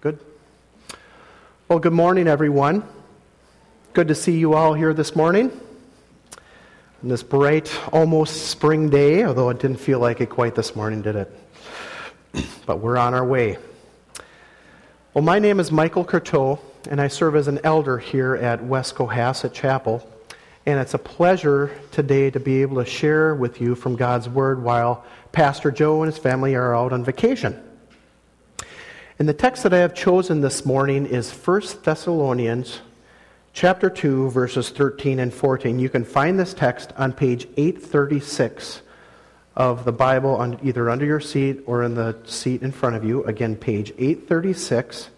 Good. Well, good morning, everyone. Good to see you all here this morning on this bright, almost spring day, although it didn't feel like it quite this morning, did it? But we're on our way. Well, my name is Michael Curteau, and I serve as an elder here at West Cohasset Chapel, and it's a pleasure today to be able to share with you from God's Word while Pastor Joe and his family are out on vacation. And the text that I have chosen this morning is 1 Thessalonians chapter 2, verses 13 and 14. You can find this text on page 836 of the Bible, on either under your seat or in the seat in front of you. Again, page 836,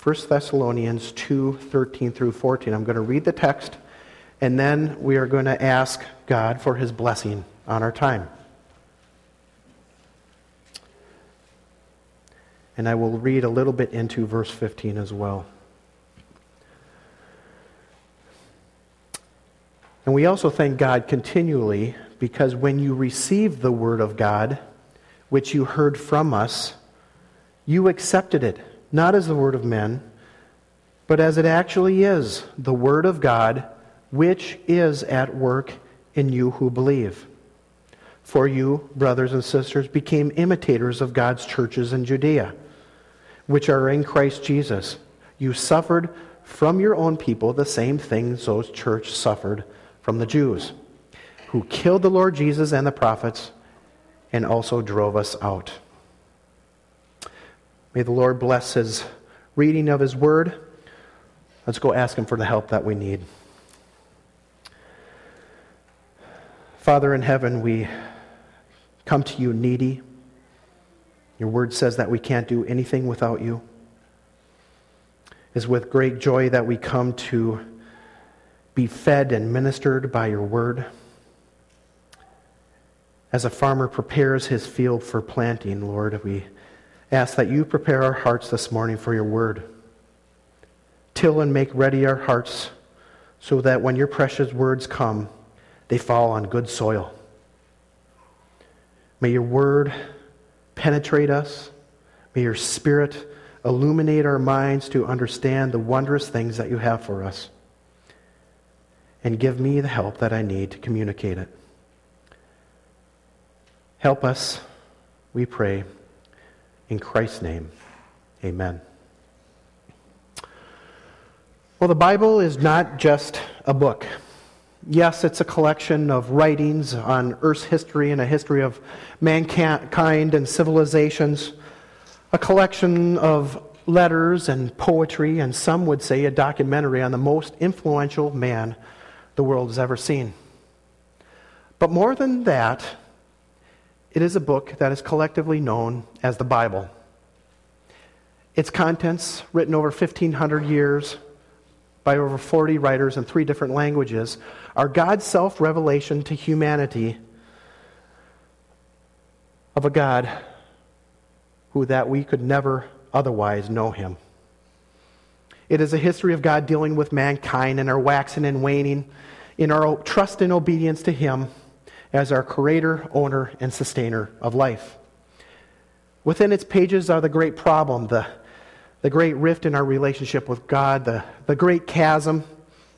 1 Thessalonians 2, 13 through 14. I'm going to read the text, and then we are going to ask God for his blessing on our time. And I will read a little bit into verse 15 as well. And we also thank God continually, because when you received the word of God, which you heard from us, you accepted it, not as the word of men, but as it actually is, the word of God, which is at work in you who believe. For you, brothers and sisters, became imitators of God's churches in Judea, which are in Christ Jesus. You suffered from your own people the same things those churches suffered from the Jews, who killed the Lord Jesus and the prophets, and also drove us out. May the Lord bless his reading of his word. Let's go ask him for the help that we need. Father in heaven, we come to you needy. Your word says that we can't do anything without you. It's with great joy that we come to be fed and ministered by your word. As a farmer prepares his field for planting, Lord, we ask that you prepare our hearts this morning for your word. Till and make ready our hearts so that when your precious words come, they fall on good soil. May your word penetrate us. May your spirit illuminate our minds to understand the wondrous things that you have for us. And give me the help that I need to communicate it. Help us, we pray, in Christ's name. Amen. Well, the Bible is not just a book. Yes, it's a collection of writings on Earth's history and a history of mankind and civilizations, a collection of letters and poetry, and some would say a documentary on the most influential man the world has ever seen. But more than that, it is a book that is collectively known as the Bible. Its contents, written over 1,500 years by over 40 writers in 3 different languages, are God's self-revelation to humanity of a God who that we could never otherwise know him. It is a history of God dealing with mankind in our waxing and waning, in our trust and obedience to him as our creator, owner, and sustainer of life. Within its pages are the great problem, the great rift in our relationship with God, the great chasm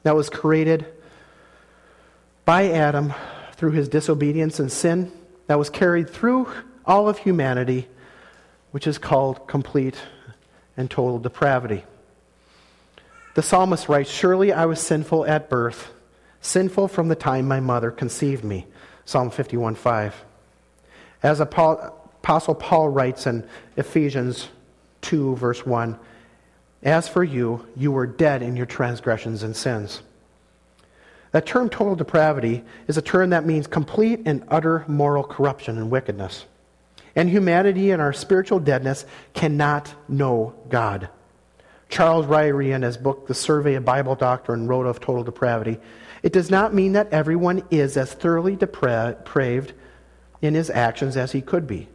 that was created by Adam through his disobedience and sin that was carried through all of humanity, which is called complete and total depravity. The psalmist writes, "Surely I was sinful at birth, sinful from the time my mother conceived me." Psalm 51:5. As Apostle Paul writes in Ephesians 2, verse 1, "As for you, you were dead in your transgressions and sins." That term total depravity is a term that means complete and utter moral corruption and wickedness. And humanity and our spiritual deadness cannot know God. Charles Ryrie, in his book, The Survey of Bible Doctrine, wrote of total depravity, "It does not mean that everyone is as thoroughly depraved in his actions as he could be,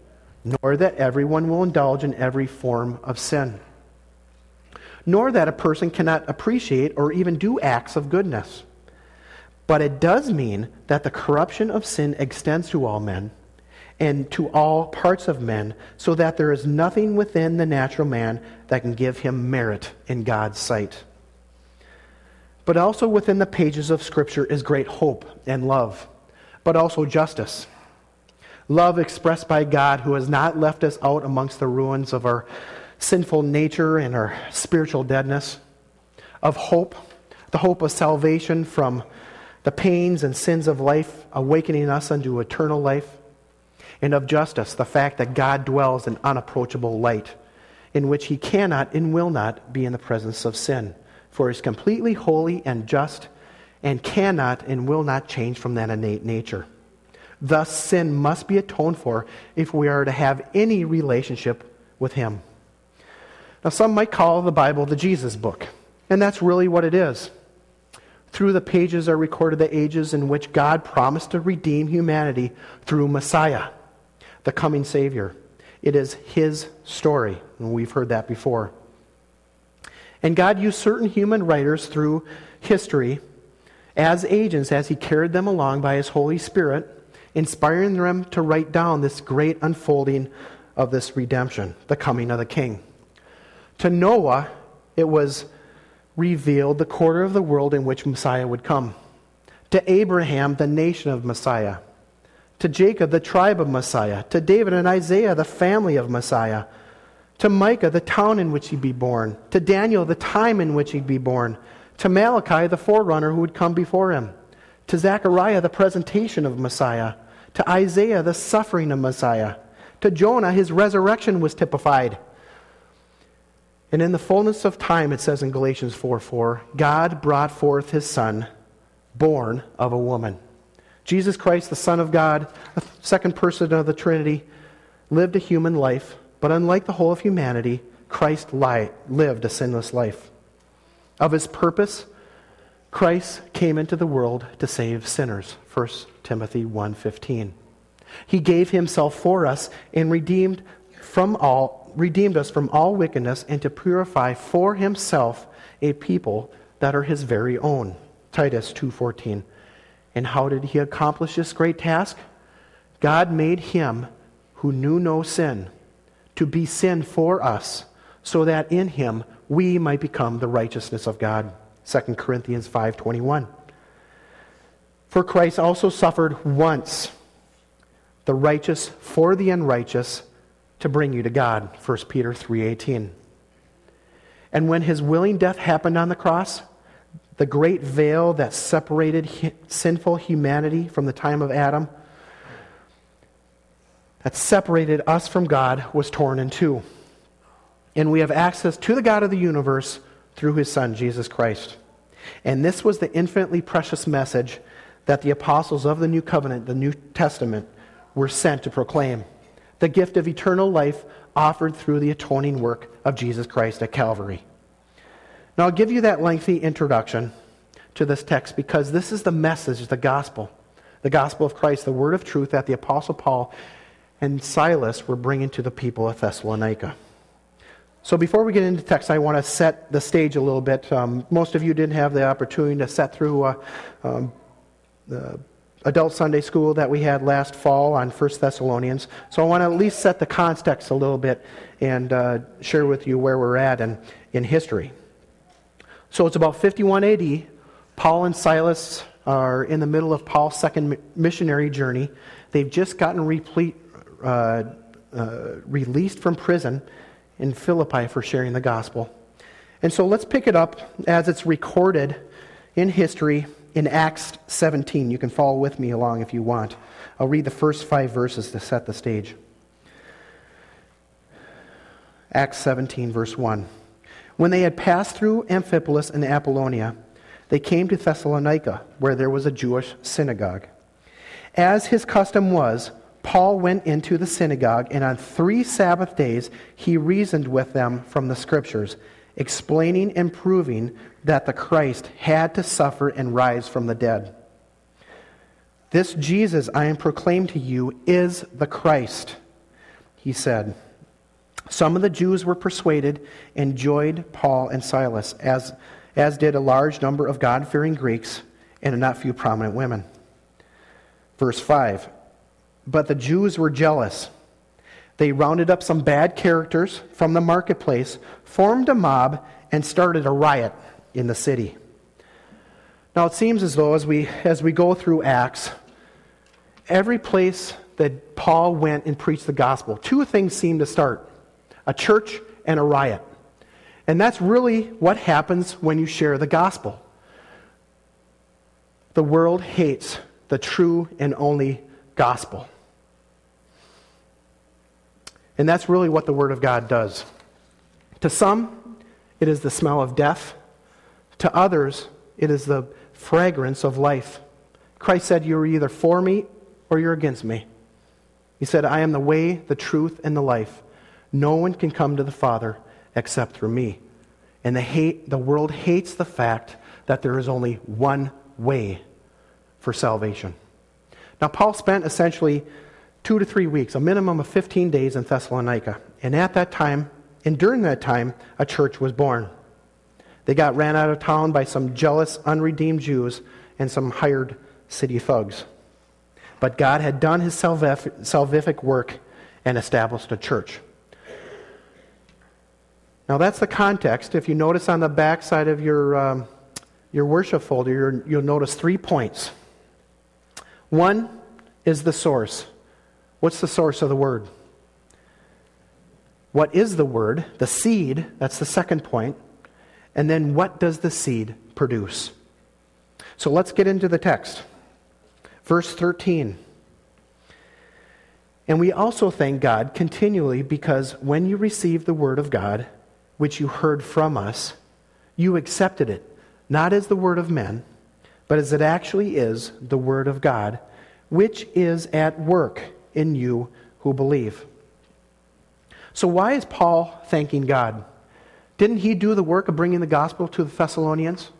nor that everyone will indulge in every form of sin, nor that a person cannot appreciate or even do acts of goodness. But it does mean that the corruption of sin extends to all men, and to all parts of men, so that there is nothing within the natural man that can give him merit in God's sight. But also within the pages of Scripture is great hope and love, but also justice. Love expressed by God, who has not left us out amongst the ruins of our sinful nature and our spiritual deadness, of hope, the hope of salvation from the pains and sins of life, awakening us unto eternal life, and of justice, the fact that God dwells in unapproachable light, in which he cannot and will not be in the presence of sin, for he is completely holy and just, and cannot and will not change from that innate nature. Thus, sin must be atoned for if we are to have any relationship with him. Now, some might call the Bible the Jesus book, and that's really what it is. Through the pages are recorded the ages in which God promised to redeem humanity through Messiah, the coming Savior. It is his story, and we've heard that before. And God used certain human writers through history as agents as he carried them along by his Holy Spirit, inspiring them to write down this great unfolding of this redemption, the coming of the King. To Noah, it was revealed the quarter of the world in which Messiah would come. To Abraham, the nation of Messiah. To Jacob, the tribe of Messiah. To David and Isaiah, the family of Messiah. To Micah, the town in which he'd be born. To Daniel, the time in which he'd be born. To Malachi, the forerunner who would come before him. To Zechariah, the presentation of Messiah. To Isaiah, the suffering of Messiah. To Jonah, his resurrection was typified. And in the fullness of time, it says in Galatians 4:4, God brought forth his Son, born of a woman. Jesus Christ, the Son of God, the second person of the Trinity, lived a human life, but unlike the whole of humanity, Christ lived a sinless life. Of his purpose, Christ came into the world to save sinners, 1 Timothy 1:15. He gave himself for us and redeemed us from all wickedness and to purify for himself a people that are his very own, Titus 2:14. And how did he accomplish this great task? God made him who knew no sin to be sin for us, so that in him we might become the righteousness of God, 2 Corinthians 5:21. For Christ also suffered once, the righteous for the unrighteous, to bring you to God, 1 Peter 3:18. And when his willing death happened on the cross, the great veil that separated sinful humanity from the time of Adam, that separated us from God, was torn in two. And we have access to the God of the universe through his Son, Jesus Christ. And this was the infinitely precious message that the apostles of the New Covenant, the New Testament, were sent to proclaim. The gift of eternal life offered through the atoning work of Jesus Christ at Calvary. Now, I'll give you that lengthy introduction to this text because this is the message, the gospel of Christ, the word of truth that the Apostle Paul and Silas were bringing to the people of Thessalonica. So before we get into text, I want to set the stage a little bit. Most of you didn't have the opportunity to set through the Adult Sunday School that we had last fall on 1 Thessalonians. So I want to at least set the context a little bit and share with you where we're at in history. So it's about 51 AD. Paul and Silas are in the middle of Paul's second missionary journey. They've just gotten released from prison in Philippi for sharing the gospel. And so let's pick it up as it's recorded in history in Acts 17. You can follow with me along if you want. I'll read the first 5 verses to set the stage. Acts 17, verse 1. When they had passed through Amphipolis and Apollonia, they came to Thessalonica, where there was a Jewish synagogue. As his custom was, Paul went into the synagogue, and on 3 Sabbath days he reasoned with them from the Scriptures, explaining and proving that the Christ had to suffer and rise from the dead. This Jesus I am proclaimed to you is the Christ, he said. Some of the Jews were persuaded and joined Paul and Silas, as did a large number of God-fearing Greeks and a not few prominent women. Verse 5, But the Jews were jealous. They rounded up some bad characters from the marketplace, formed a mob, and started a riot in the city. Now it seems as though as we go through Acts, every place that Paul went and preached the gospel, two things seem to start: a church and a riot. And that's really what happens when you share the gospel. The world hates the true and only gospel. And that's really what the Word of God does. To some, it is the smell of death. To others, it is the fragrance of life. Christ said, "You are either for me or you're against me." He said, "I am the way, the truth, and the life. No one can come to the Father except through me." And the world hates the fact that there is only one way for salvation. Now, Paul spent essentially 2 to 3 weeks, a minimum of 15 days in Thessalonica. And at that time, and during that time, a church was born. They got ran out of town by some jealous, unredeemed Jews and some hired city thugs. But God had done his salvific work and established a church. Now that's the context. If you notice on the back side of your worship folder, you'll notice 3 points. One is the source. What's the source of the Word? What is the Word? The seed, that's the second point. And then what does the seed produce? So let's get into the text. Verse 13. "And we also thank God continually because when you received the Word of God, which you heard from us, you accepted it, not as the word of men, but as it actually is, the Word of God, which is at work in you who believe." So why is Paul thanking God? Didn't he do the work of bringing the gospel to the Thessalonians?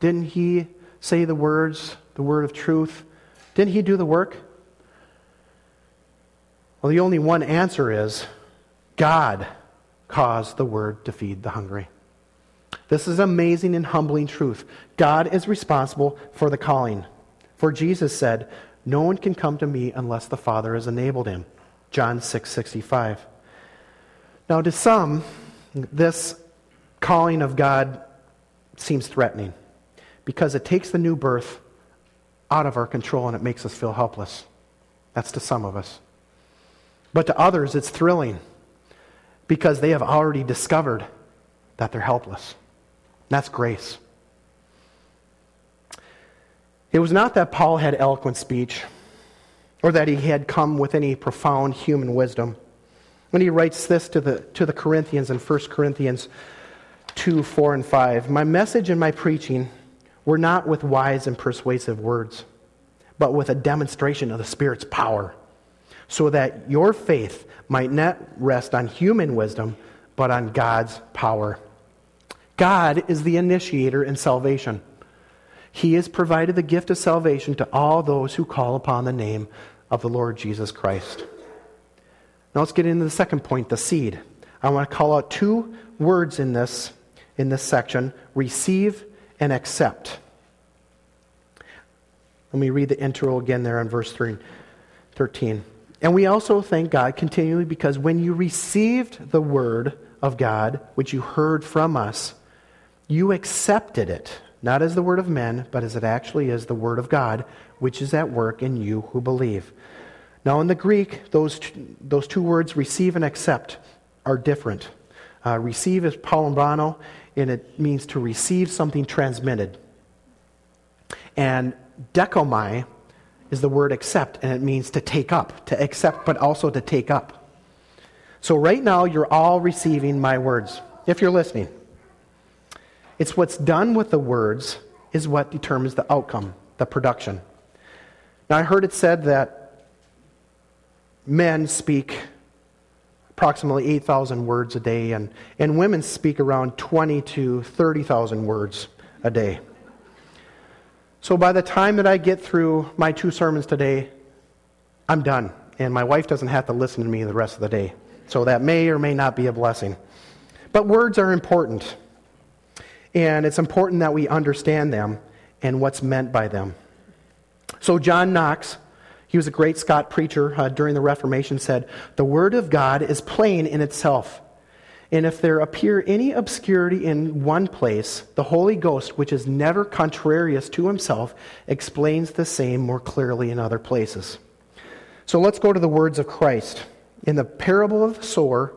Didn't he say the words, the word of truth? Didn't he do the work? Well, the only one answer is God caused the word to feed the hungry. This is amazing and humbling truth. God is responsible for the calling. For Jesus said, "No one can come to me unless the Father has enabled him." John 6:65. Now to some, this calling of God seems threatening because it takes the new birth out of our control and it makes us feel helpless. That's to some of us. But to others, it's thrilling because they have already discovered that they're helpless. That's grace. It was not that Paul had eloquent speech or that he had come with any profound human wisdom. When he writes this to the Corinthians in 1 Corinthians 2, 4, and 5, "My message and my preaching were not with wise and persuasive words, but with a demonstration of the Spirit's power, so that your faith might not rest on human wisdom, but on God's power." God is the initiator in salvation. He has provided the gift of salvation to all those who call upon the name of the Lord Jesus Christ. Now let's get into the second point, the seed. I want to call out 2 words in this section: receive and accept. Let me read the intro again there in verse 13. "And we also thank God continually because when you received the word of God, which you heard from us, you accepted it, not as the word of men, but as it actually is, the Word of God, which is at work in you who believe." Now in the Greek, those 2 words, receive and accept, are different. Receive is palambano, and it means to receive something transmitted. And dekomai is the word accept, and it means to take up, to accept, but also to take up. So right now, you're all receiving my words, if you're listening. It's what's done with the words is what determines the outcome, the production. Now, I heard it said that men speak approximately 8,000 words a day, and women speak around 20 to 30,000 words a day. So by the time that I get through my 2 sermons today, I'm done. And my wife doesn't have to listen to me the rest of the day. So that may or may not be a blessing. But words are important. And it's important that we understand them and what's meant by them. So John Knox, He was a great Scot preacher during the Reformation, said, "The Word of God is plain in itself, and if there appear any obscurity in one place, the Holy Ghost, which is never contrarious to himself, explains the same more clearly in other places." So let's go to the words of Christ. In the parable of the sower,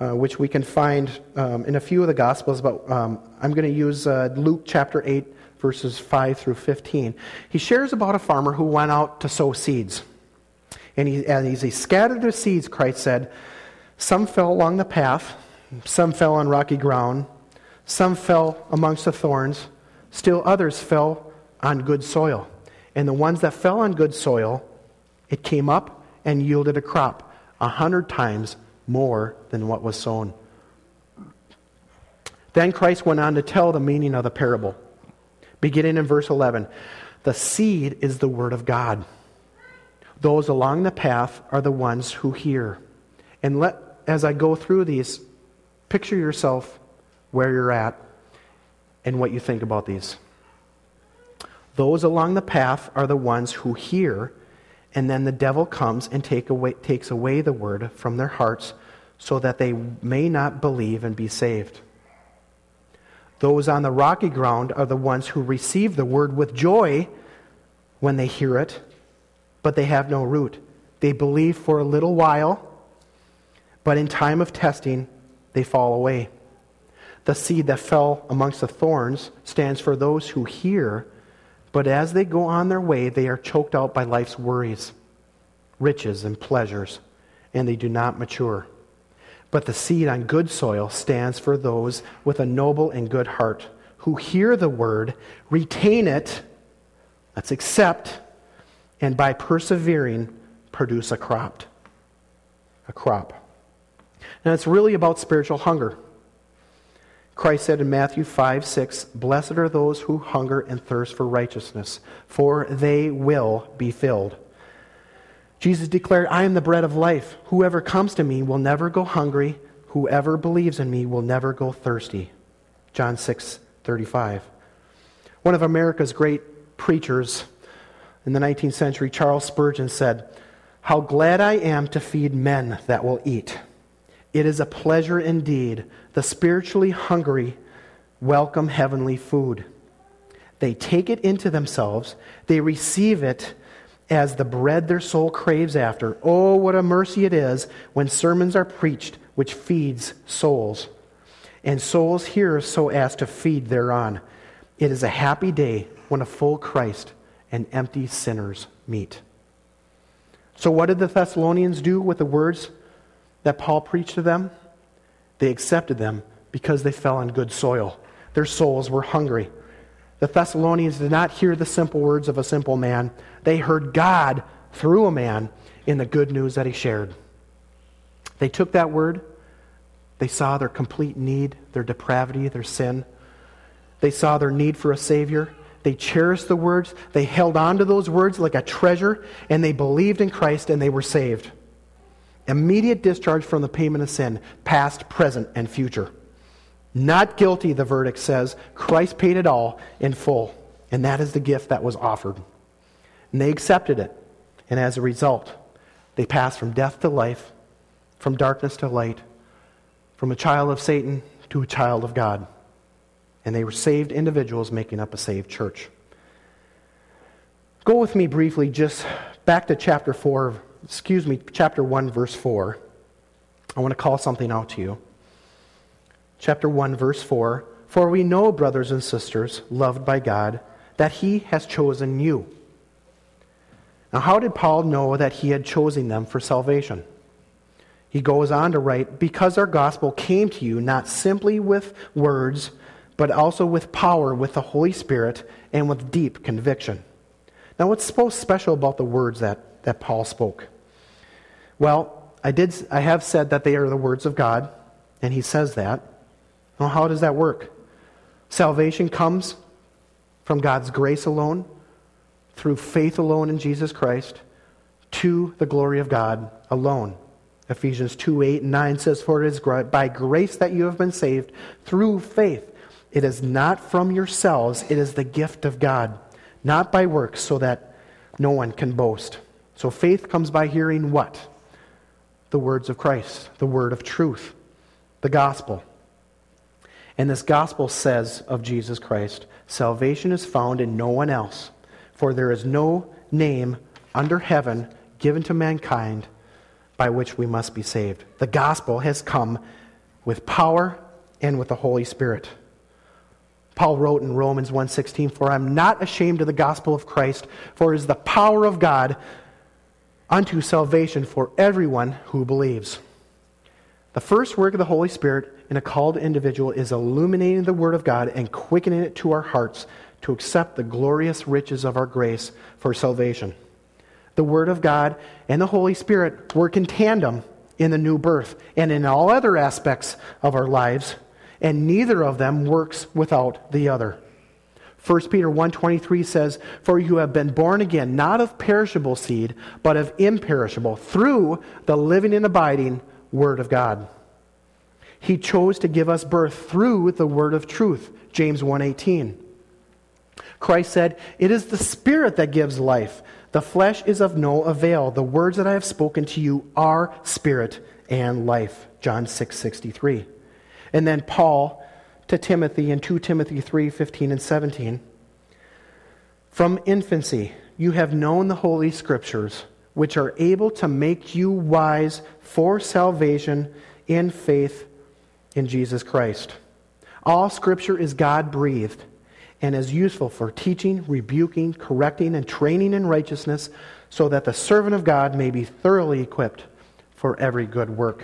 which we can find in a few of the Gospels, but I'm going to use Luke chapter 8, verses 5 through 15. He shares about a farmer who went out to sow seeds. And as he scattered the seeds, Christ said, some fell along the path, some fell on rocky ground, some fell amongst the thorns, still others fell on good soil. And the ones that fell on good soil, it came up and yielded a crop 100 times more than what was sown. Then Christ went on to tell the meaning of the parable. Beginning in verse 11, the seed is the word of God. Those along the path are the ones who hear. And as I go through these, picture yourself where you're at and what you think about these. Those along the path are the ones who hear, and then the devil comes and takes away the word from their hearts so that they may not believe and be saved. Those on the rocky ground are the ones who receive the word with joy when they hear it, but they have no root. They believe for a little while, but in time of testing, they fall away. The seed that fell amongst the thorns stands for those who hear, but as they go on their way, they are choked out by life's worries, riches, and pleasures, and they do not mature. But the seed on good soil stands for those with a noble and good heart who hear the word, retain it, let's accept, and by persevering, produce a crop. Now it's really about spiritual hunger. Christ said in Matthew 5:6, "Blessed are those who hunger and thirst for righteousness, for they will be filled." Jesus declared, "I am the bread of life. Whoever comes to me will never go hungry. Whoever believes in me will never go thirsty." John 6:35. One of America's great preachers in the 19th century, Charles Spurgeon, said, "How glad I am to feed men that will eat. It is a pleasure indeed. The spiritually hungry welcome heavenly food. They take it into themselves. They receive it as the bread their soul craves after. Oh, what a mercy it is when sermons are preached which feeds souls, and souls hear so as to feed thereon. It is a happy day when a full Christ and empty sinners meet." So what did the Thessalonians do with the words that Paul preached to them? They accepted them because they fell on good soil. Their souls were hungry. The Thessalonians did not hear the simple words of a simple man. They heard God through a man in the good news that he shared. They took that word. They saw their complete need, their depravity, their sin. They saw their need for a Savior. They cherished the words. They held on to those words like a treasure, and they believed in Christ, and they were saved. Immediate discharge from the payment of sin, past, present, and future. Not guilty, the verdict says. Christ paid it all in full. And that is the gift that was offered. And they accepted it. And as a result, they passed from death to life, from darkness to light, from a child of Satan to a child of God. And they were saved individuals making up a saved church. Go with me briefly just back to chapter 1, verse 4. I want to call something out to you. Chapter 1, verse 4, "For we know, brothers and sisters, loved by God, that he has chosen you." Now, how did Paul know that he had chosen them for salvation? He goes on to write, "Because our gospel came to you not simply with words, but also with power, with the Holy Spirit, and with deep conviction." Now, what's so special about the words that Paul spoke? Well, I have said that they are the words of God, and he says that. Well, how does that work? Salvation comes from God's grace alone, through faith alone in Jesus Christ, to the glory of God alone. Ephesians 2:8-9 says, "For it is by grace that you have been saved through faith. It is not from yourselves, it is the gift of God, not by works, so that no one can boast." So faith comes by hearing what? The words of Christ, the word of truth, the gospel. And this gospel says of Jesus Christ, salvation is found in no one else, for there is no name under heaven given to mankind by which we must be saved. The gospel has come with power and with the Holy Spirit. Paul wrote in Romans 1:16, "For I am not ashamed of the gospel of Christ, for it is the power of God unto salvation for everyone who believes." The first work of the Holy Spirit in a called individual is illuminating the Word of God and quickening it to our hearts to accept the glorious riches of our grace for salvation. The Word of God and the Holy Spirit work in tandem in the new birth and in all other aspects of our lives, and neither of them works without the other. 1 Peter 1:23 says, "For you have been born again, not of perishable seed, but of imperishable, through the living and abiding Word of God." He chose to give us birth through the word of truth, James 1:18. Christ said, "It is the Spirit that gives life. The flesh is of no avail. The words that I have spoken to you are spirit and life," John 6:63. And then Paul to Timothy in 2 Timothy 3:15 and 17. "From infancy you have known the Holy Scriptures, which are able to make you wise for salvation in faith in Jesus Christ." All Scripture is God-breathed and is useful for teaching, rebuking, correcting, and training in righteousness, so that the servant of God may be thoroughly equipped for every good work.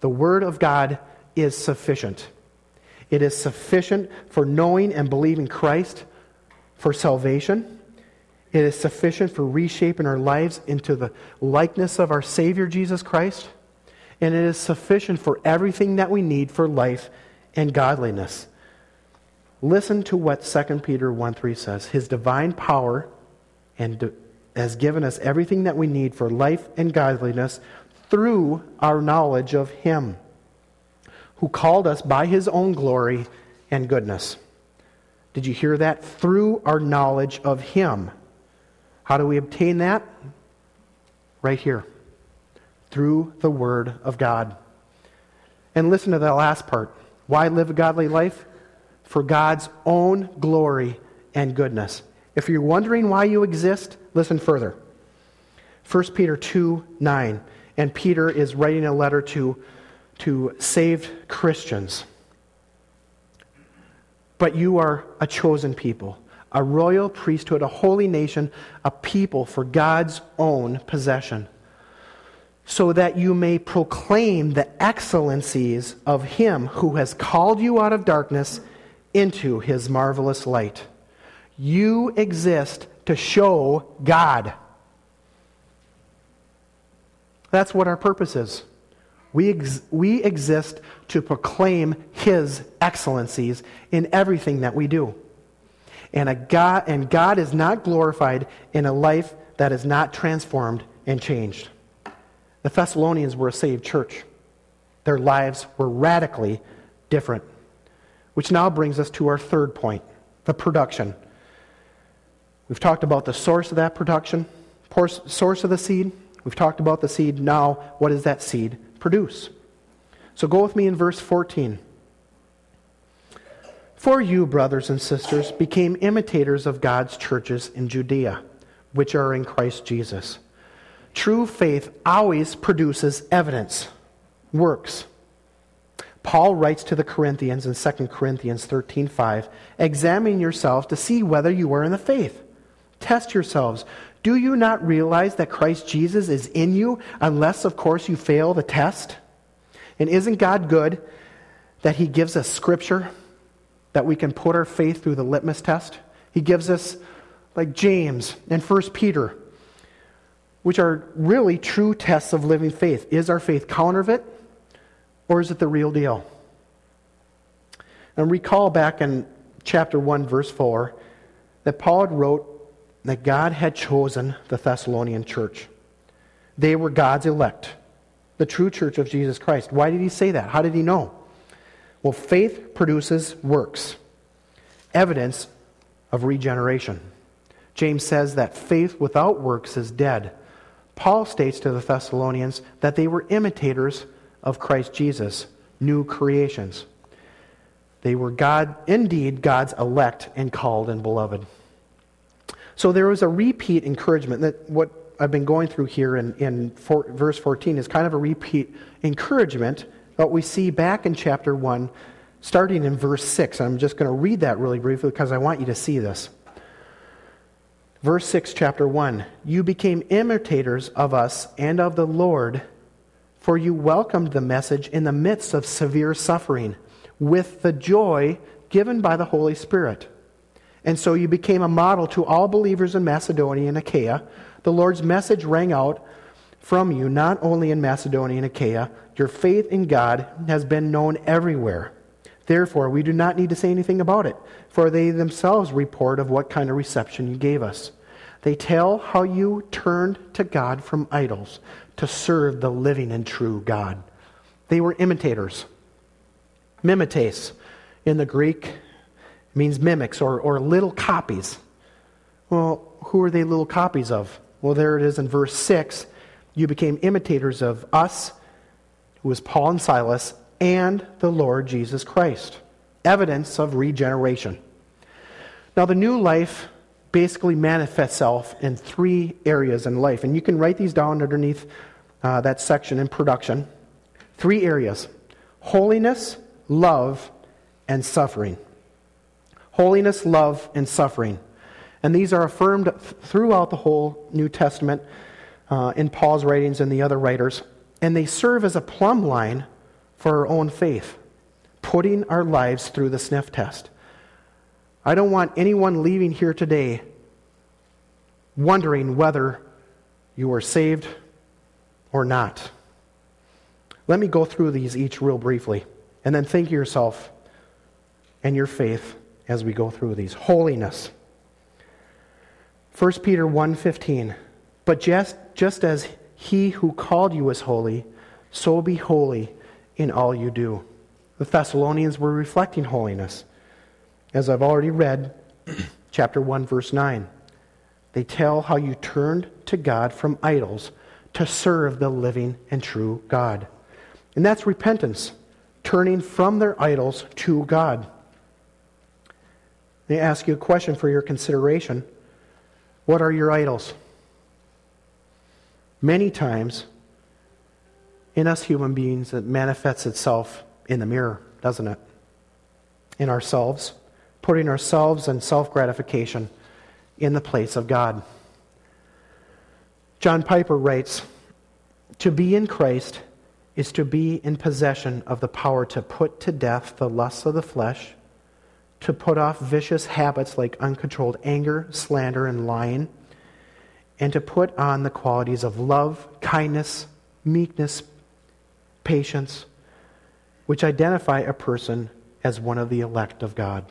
The Word of God is sufficient. It is sufficient for knowing and believing Christ for salvation. It is sufficient for reshaping our lives into the likeness of our Savior Jesus Christ. And it is sufficient for everything that we need for life and godliness. Listen to what 2 Peter 1:3 says. "His divine power has given us everything that we need for life and godliness through our knowledge of Him, who called us by His own glory and goodness." Did you hear that? Through our knowledge of Him. How do we obtain that? Right here. Through the Word of God. And listen to that last part. Why live a godly life? For God's own glory and goodness. If you're wondering why you exist, listen further. 1 Peter 2:9. And Peter is writing a letter to saved Christians. "But you are a chosen people, a royal priesthood, a holy nation, a people for God's own possession, so that you may proclaim the excellencies of Him who has called you out of darkness into His marvelous light." You exist to show God. That's what our purpose is. We exist to proclaim His excellencies in everything that we do. And God is not glorified in a life that is not transformed and changed. The Thessalonians were a saved church. Their lives were radically different. Which now brings us to our third point, the production. We've talked about the source of that production, source of the seed. We've talked about the seed. Now, what does that seed produce? So go with me in verse 14. "For you, brothers and sisters, became imitators of God's churches in Judea, which are in Christ Jesus." True faith always produces evidence, works. Paul writes to the Corinthians in 2 Corinthians 13:5, "Examine yourselves to see whether you are in the faith. Test yourselves. Do you not realize that Christ Jesus is in you, unless, of course, you fail the test? And isn't God good that He gives us Scripture that we can put our faith through the litmus test?" He gives us, like James and 1 Peter, which are really true tests of living faith. Is our faith counterfeit, or is it the real deal? And recall back in chapter 1, verse 4, that Paul had wrote that God had chosen the Thessalonian church. They were God's elect, the true church of Jesus Christ. Why did he say that? How did he know? Well, faith produces works, evidence of regeneration. James says that faith without works is dead. Paul states to the Thessalonians that they were imitators of Christ Jesus, new creations. They were God's elect and called and beloved. So there was a repeat encouragement. That what I've been going through here in verse 14 is kind of a repeat encouragement that we see back in chapter 1, starting in verse 6. I'm just going to read that really briefly because I want you to see this. Verse 6, chapter 1, "You became imitators of us and of the Lord, for you welcomed the message in the midst of severe suffering, with the joy given by the Holy Spirit. And so you became a model to all believers in Macedonia and Achaia. The Lord's message rang out from you, not only in Macedonia and Achaia. Your faith in God has been known everywhere. Therefore, we do not need to say anything about it, for they themselves report of what kind of reception you gave us. They tell how you turned to God from idols to serve the living and true God." They were imitators. Mimetes in the Greek means mimics or little copies. Well, who are they little copies of? Well, there it is in verse 6. You became imitators of us, who was Paul and Silas, and the Lord Jesus Christ. Evidence of regeneration. Now, the new life basically manifests itself in three areas in life. And you can write these down underneath that section in production. Three areas: holiness, love, and suffering. Holiness, love, and suffering. And these are affirmed throughout the whole New Testament in Paul's writings and the other writers. And they serve as a plumb line for our own faith, putting our lives through the sniff test. I don't want anyone leaving here today wondering whether you are saved or not. Let me go through these each real briefly, and then think of yourself and your faith as we go through these. Holiness. 1 Peter 1:15, "But just as he who called you is holy, so be holy in all you do." The Thessalonians were reflecting holiness. As I've already read, chapter 1, verse 9, "They tell how you turned to God from idols to serve the living and true God." And that's repentance, turning from their idols to God. They ask you a question for your consideration. What are your idols? Many times, in us human beings, it manifests itself in the mirror, doesn't it? In ourselves, putting ourselves in self-gratification in the place of God. John Piper writes, "To be in Christ is to be in possession of the power to put to death the lusts of the flesh, to put off vicious habits like uncontrolled anger, slander, and lying, and to put on the qualities of love, kindness, meekness, patience, which identify a person as one of the elect of God."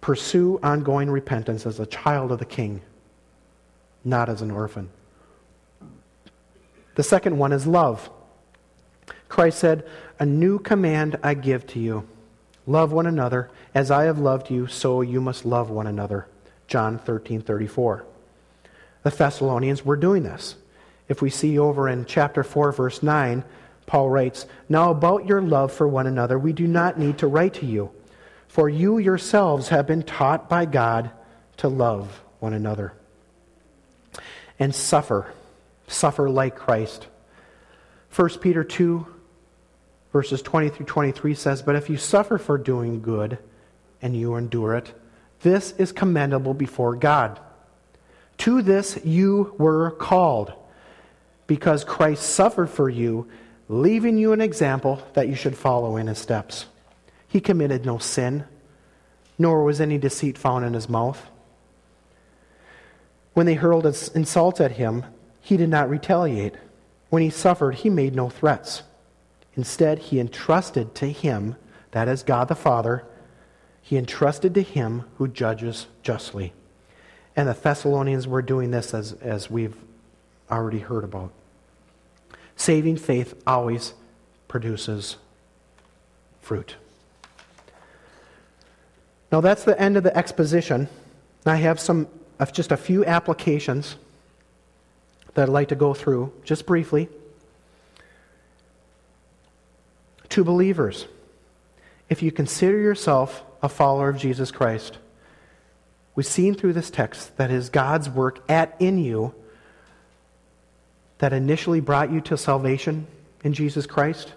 Pursue ongoing repentance as a child of the King, not as an orphan. The second one is love. Christ said, "A new command I give to you. Love one another. As I have loved you, so you must love one another." John 13:34. The Thessalonians were doing this. If we see over in chapter 4, verse 9, Paul writes, "Now about your love for one another, we do not need to write to you, for you yourselves have been taught by God to love one another." And suffer like Christ. 1 Peter 2, verses 20 through 23 says, "But if you suffer for doing good, and you endure it, this is commendable before God. To this you were called, because Christ suffered for you, leaving you an example that you should follow in his steps. He committed no sin, nor was any deceit found in his mouth. When they hurled insults at him, he did not retaliate. When he suffered, he made no threats. Instead, he entrusted to him," that is God the Father, "he entrusted to him who judges justly." And the Thessalonians were doing this as we've already heard about. Saving faith always produces fruit. Now that's the end of the exposition I have just a few applications that I'd like to go through, just briefly. To believers, if you consider yourself a follower of Jesus Christ, we've seen through this text that it is God's work in you that initially brought you to salvation in Jesus Christ,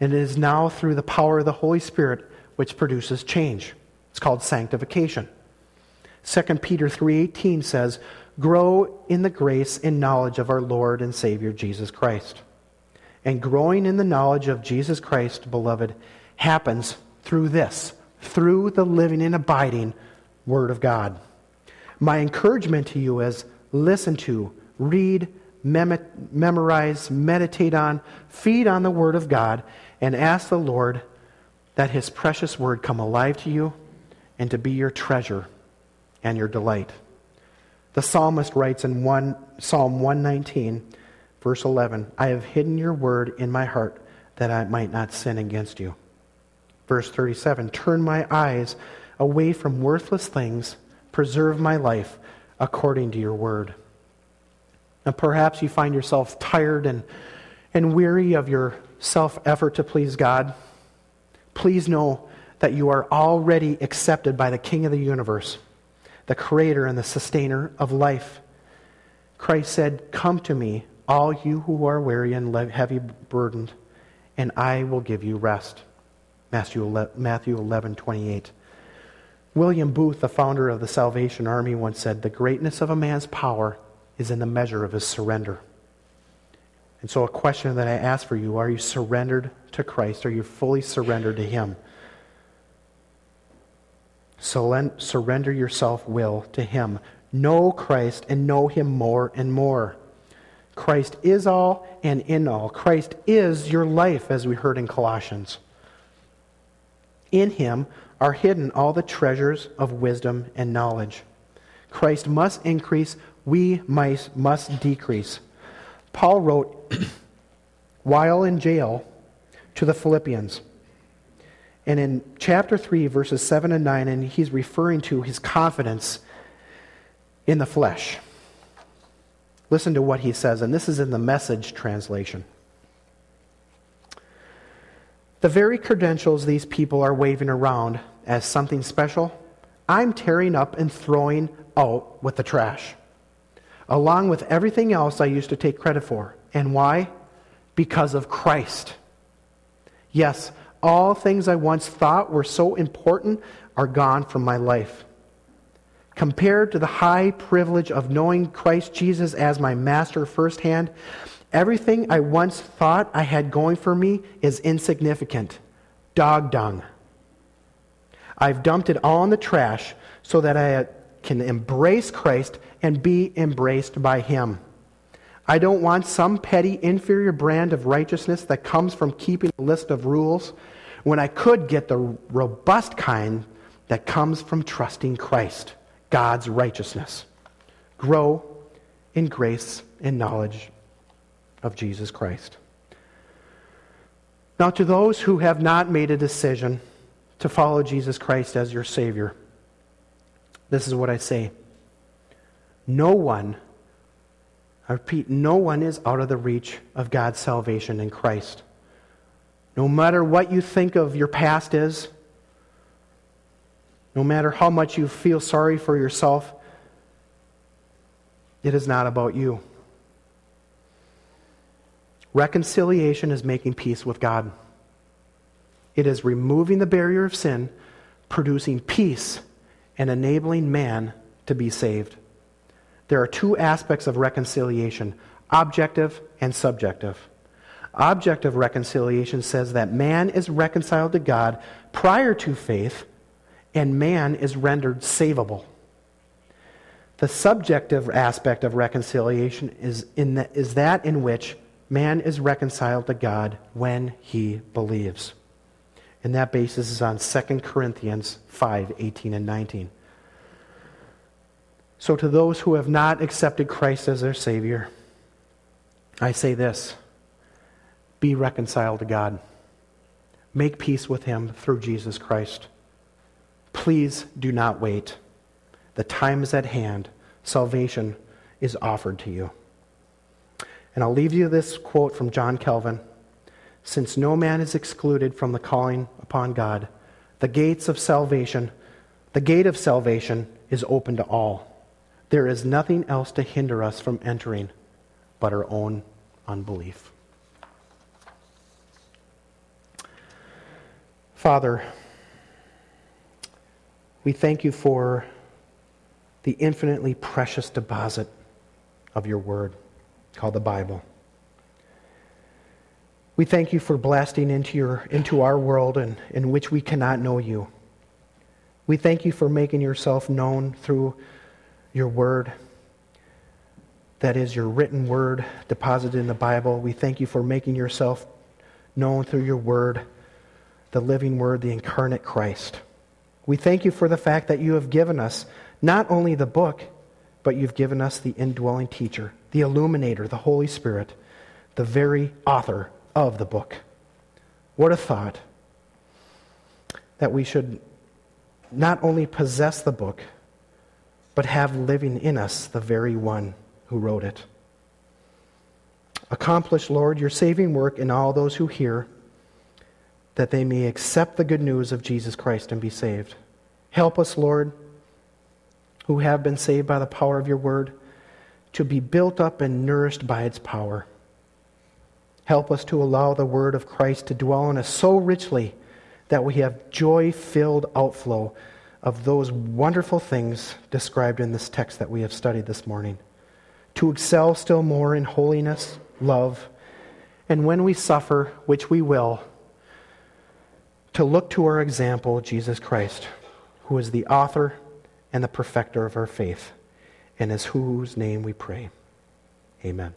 and it is now through the power of the Holy Spirit which produces change. It's called sanctification. 2 Peter 3:18 says, "Grow in the grace and knowledge of our Lord and Savior Jesus Christ." And growing in the knowledge of Jesus Christ, beloved, happens through this, through the living and abiding Word of God. My encouragement to you is listen to, read, memorize, meditate on, feed on the Word of God, and ask the Lord that His precious Word come alive to you and to be your treasure and your delight. The psalmist writes in Psalm 119, verse 11, "I have hidden your word in my heart that I might not sin against you." Verse 37, "Turn my eyes away from worthless things, preserve my life according to your word." Now perhaps you find yourself tired and weary of your self-effort to please God. Please know that you are already accepted by the King of the universe, the creator and the sustainer of life. Christ said, "Come to me, all you who are weary and heavy burdened, and I will give you rest." Matthew 11:28. William Booth, the founder of the Salvation Army, once said, "The greatness of a man's power is in the measure of his surrender." And so a question that I ask for you, are you surrendered to Christ? Are you fully surrendered to Him? Surrender your self-will to Him. Know Christ and know Him more and more. Christ is all and in all. Christ is your life, as we heard in Colossians. In Him are hidden all the treasures of wisdom and knowledge. Christ must increase, we must decrease. Paul wrote, while in jail, to the Philippians. And in chapter 3, verses 7 and 9, and he's referring to his confidence in the flesh. Listen to what he says, and this is in the Message translation. "The very credentials these people are waving around as something special, I'm tearing up and throwing out with the trash, along with everything else I used to take credit for. And why? Because of Christ. Yes, all things I once thought were so important are gone from my life. Compared to the high privilege of knowing Christ Jesus as my master firsthand, everything I once thought I had going for me is insignificant, dog dung. I've dumped it all in the trash so that I can embrace Christ and be embraced by Him. I don't want some petty, inferior brand of righteousness that comes from keeping a list of rules when I could get the robust kind that comes from trusting Christ, God's righteousness. Grow in grace and knowledge of Jesus Christ." Now, to those who have not made a decision to follow Jesus Christ as your Savior, this is what I say. No one, I repeat, no one is out of the reach of God's salvation in Christ. No matter what you think of your past is, no matter how much you feel sorry for yourself, it is not about you. Reconciliation is making peace with God. It is removing the barrier of sin, producing peace, and enabling man to be saved. There are two aspects of reconciliation, objective and subjective. Objective reconciliation says that man is reconciled to God prior to faith, and man is rendered savable. The subjective aspect of reconciliation is that in which man is reconciled to God when he believes. And that basis is on 2 Corinthians 5:18 and 19. So to those who have not accepted Christ as their Savior, I say this: be reconciled to God. Make peace with Him through Jesus Christ. Please do not wait. The time is at hand. Salvation is offered to you. And I'll leave you this quote from John Calvin. Since no man is excluded from the calling upon God, the gate of salvation is open to all. There is nothing else to hinder us from entering but our own unbelief. Father, we thank you for the infinitely precious deposit of your word called the Bible. We thank you for blasting into our world in which we cannot know you. We thank you for making yourself known through your word, that is your written word deposited in the Bible. We thank you for making yourself known through your word, the living word, the incarnate Christ. We thank you for the fact that you have given us not only the book, but you've given us the indwelling teacher, the illuminator, the Holy Spirit, the very author of the book. What a thought that we should not only possess the book, but have living in us the very one who wrote it. Accomplish, Lord, your saving work in all those who hear, that they may accept the good news of Jesus Christ and be saved. Help us, Lord, who have been saved by the power of your word, to be built up and nourished by its power. Help us to allow the word of Christ to dwell in us so richly that we have joy-filled outflow of those wonderful things described in this text that we have studied this morning, to excel still more in holiness, love, and when we suffer, which we will, to look to our example, Jesus Christ, who is the author and the perfecter of our faith, and is whose name we pray. Amen.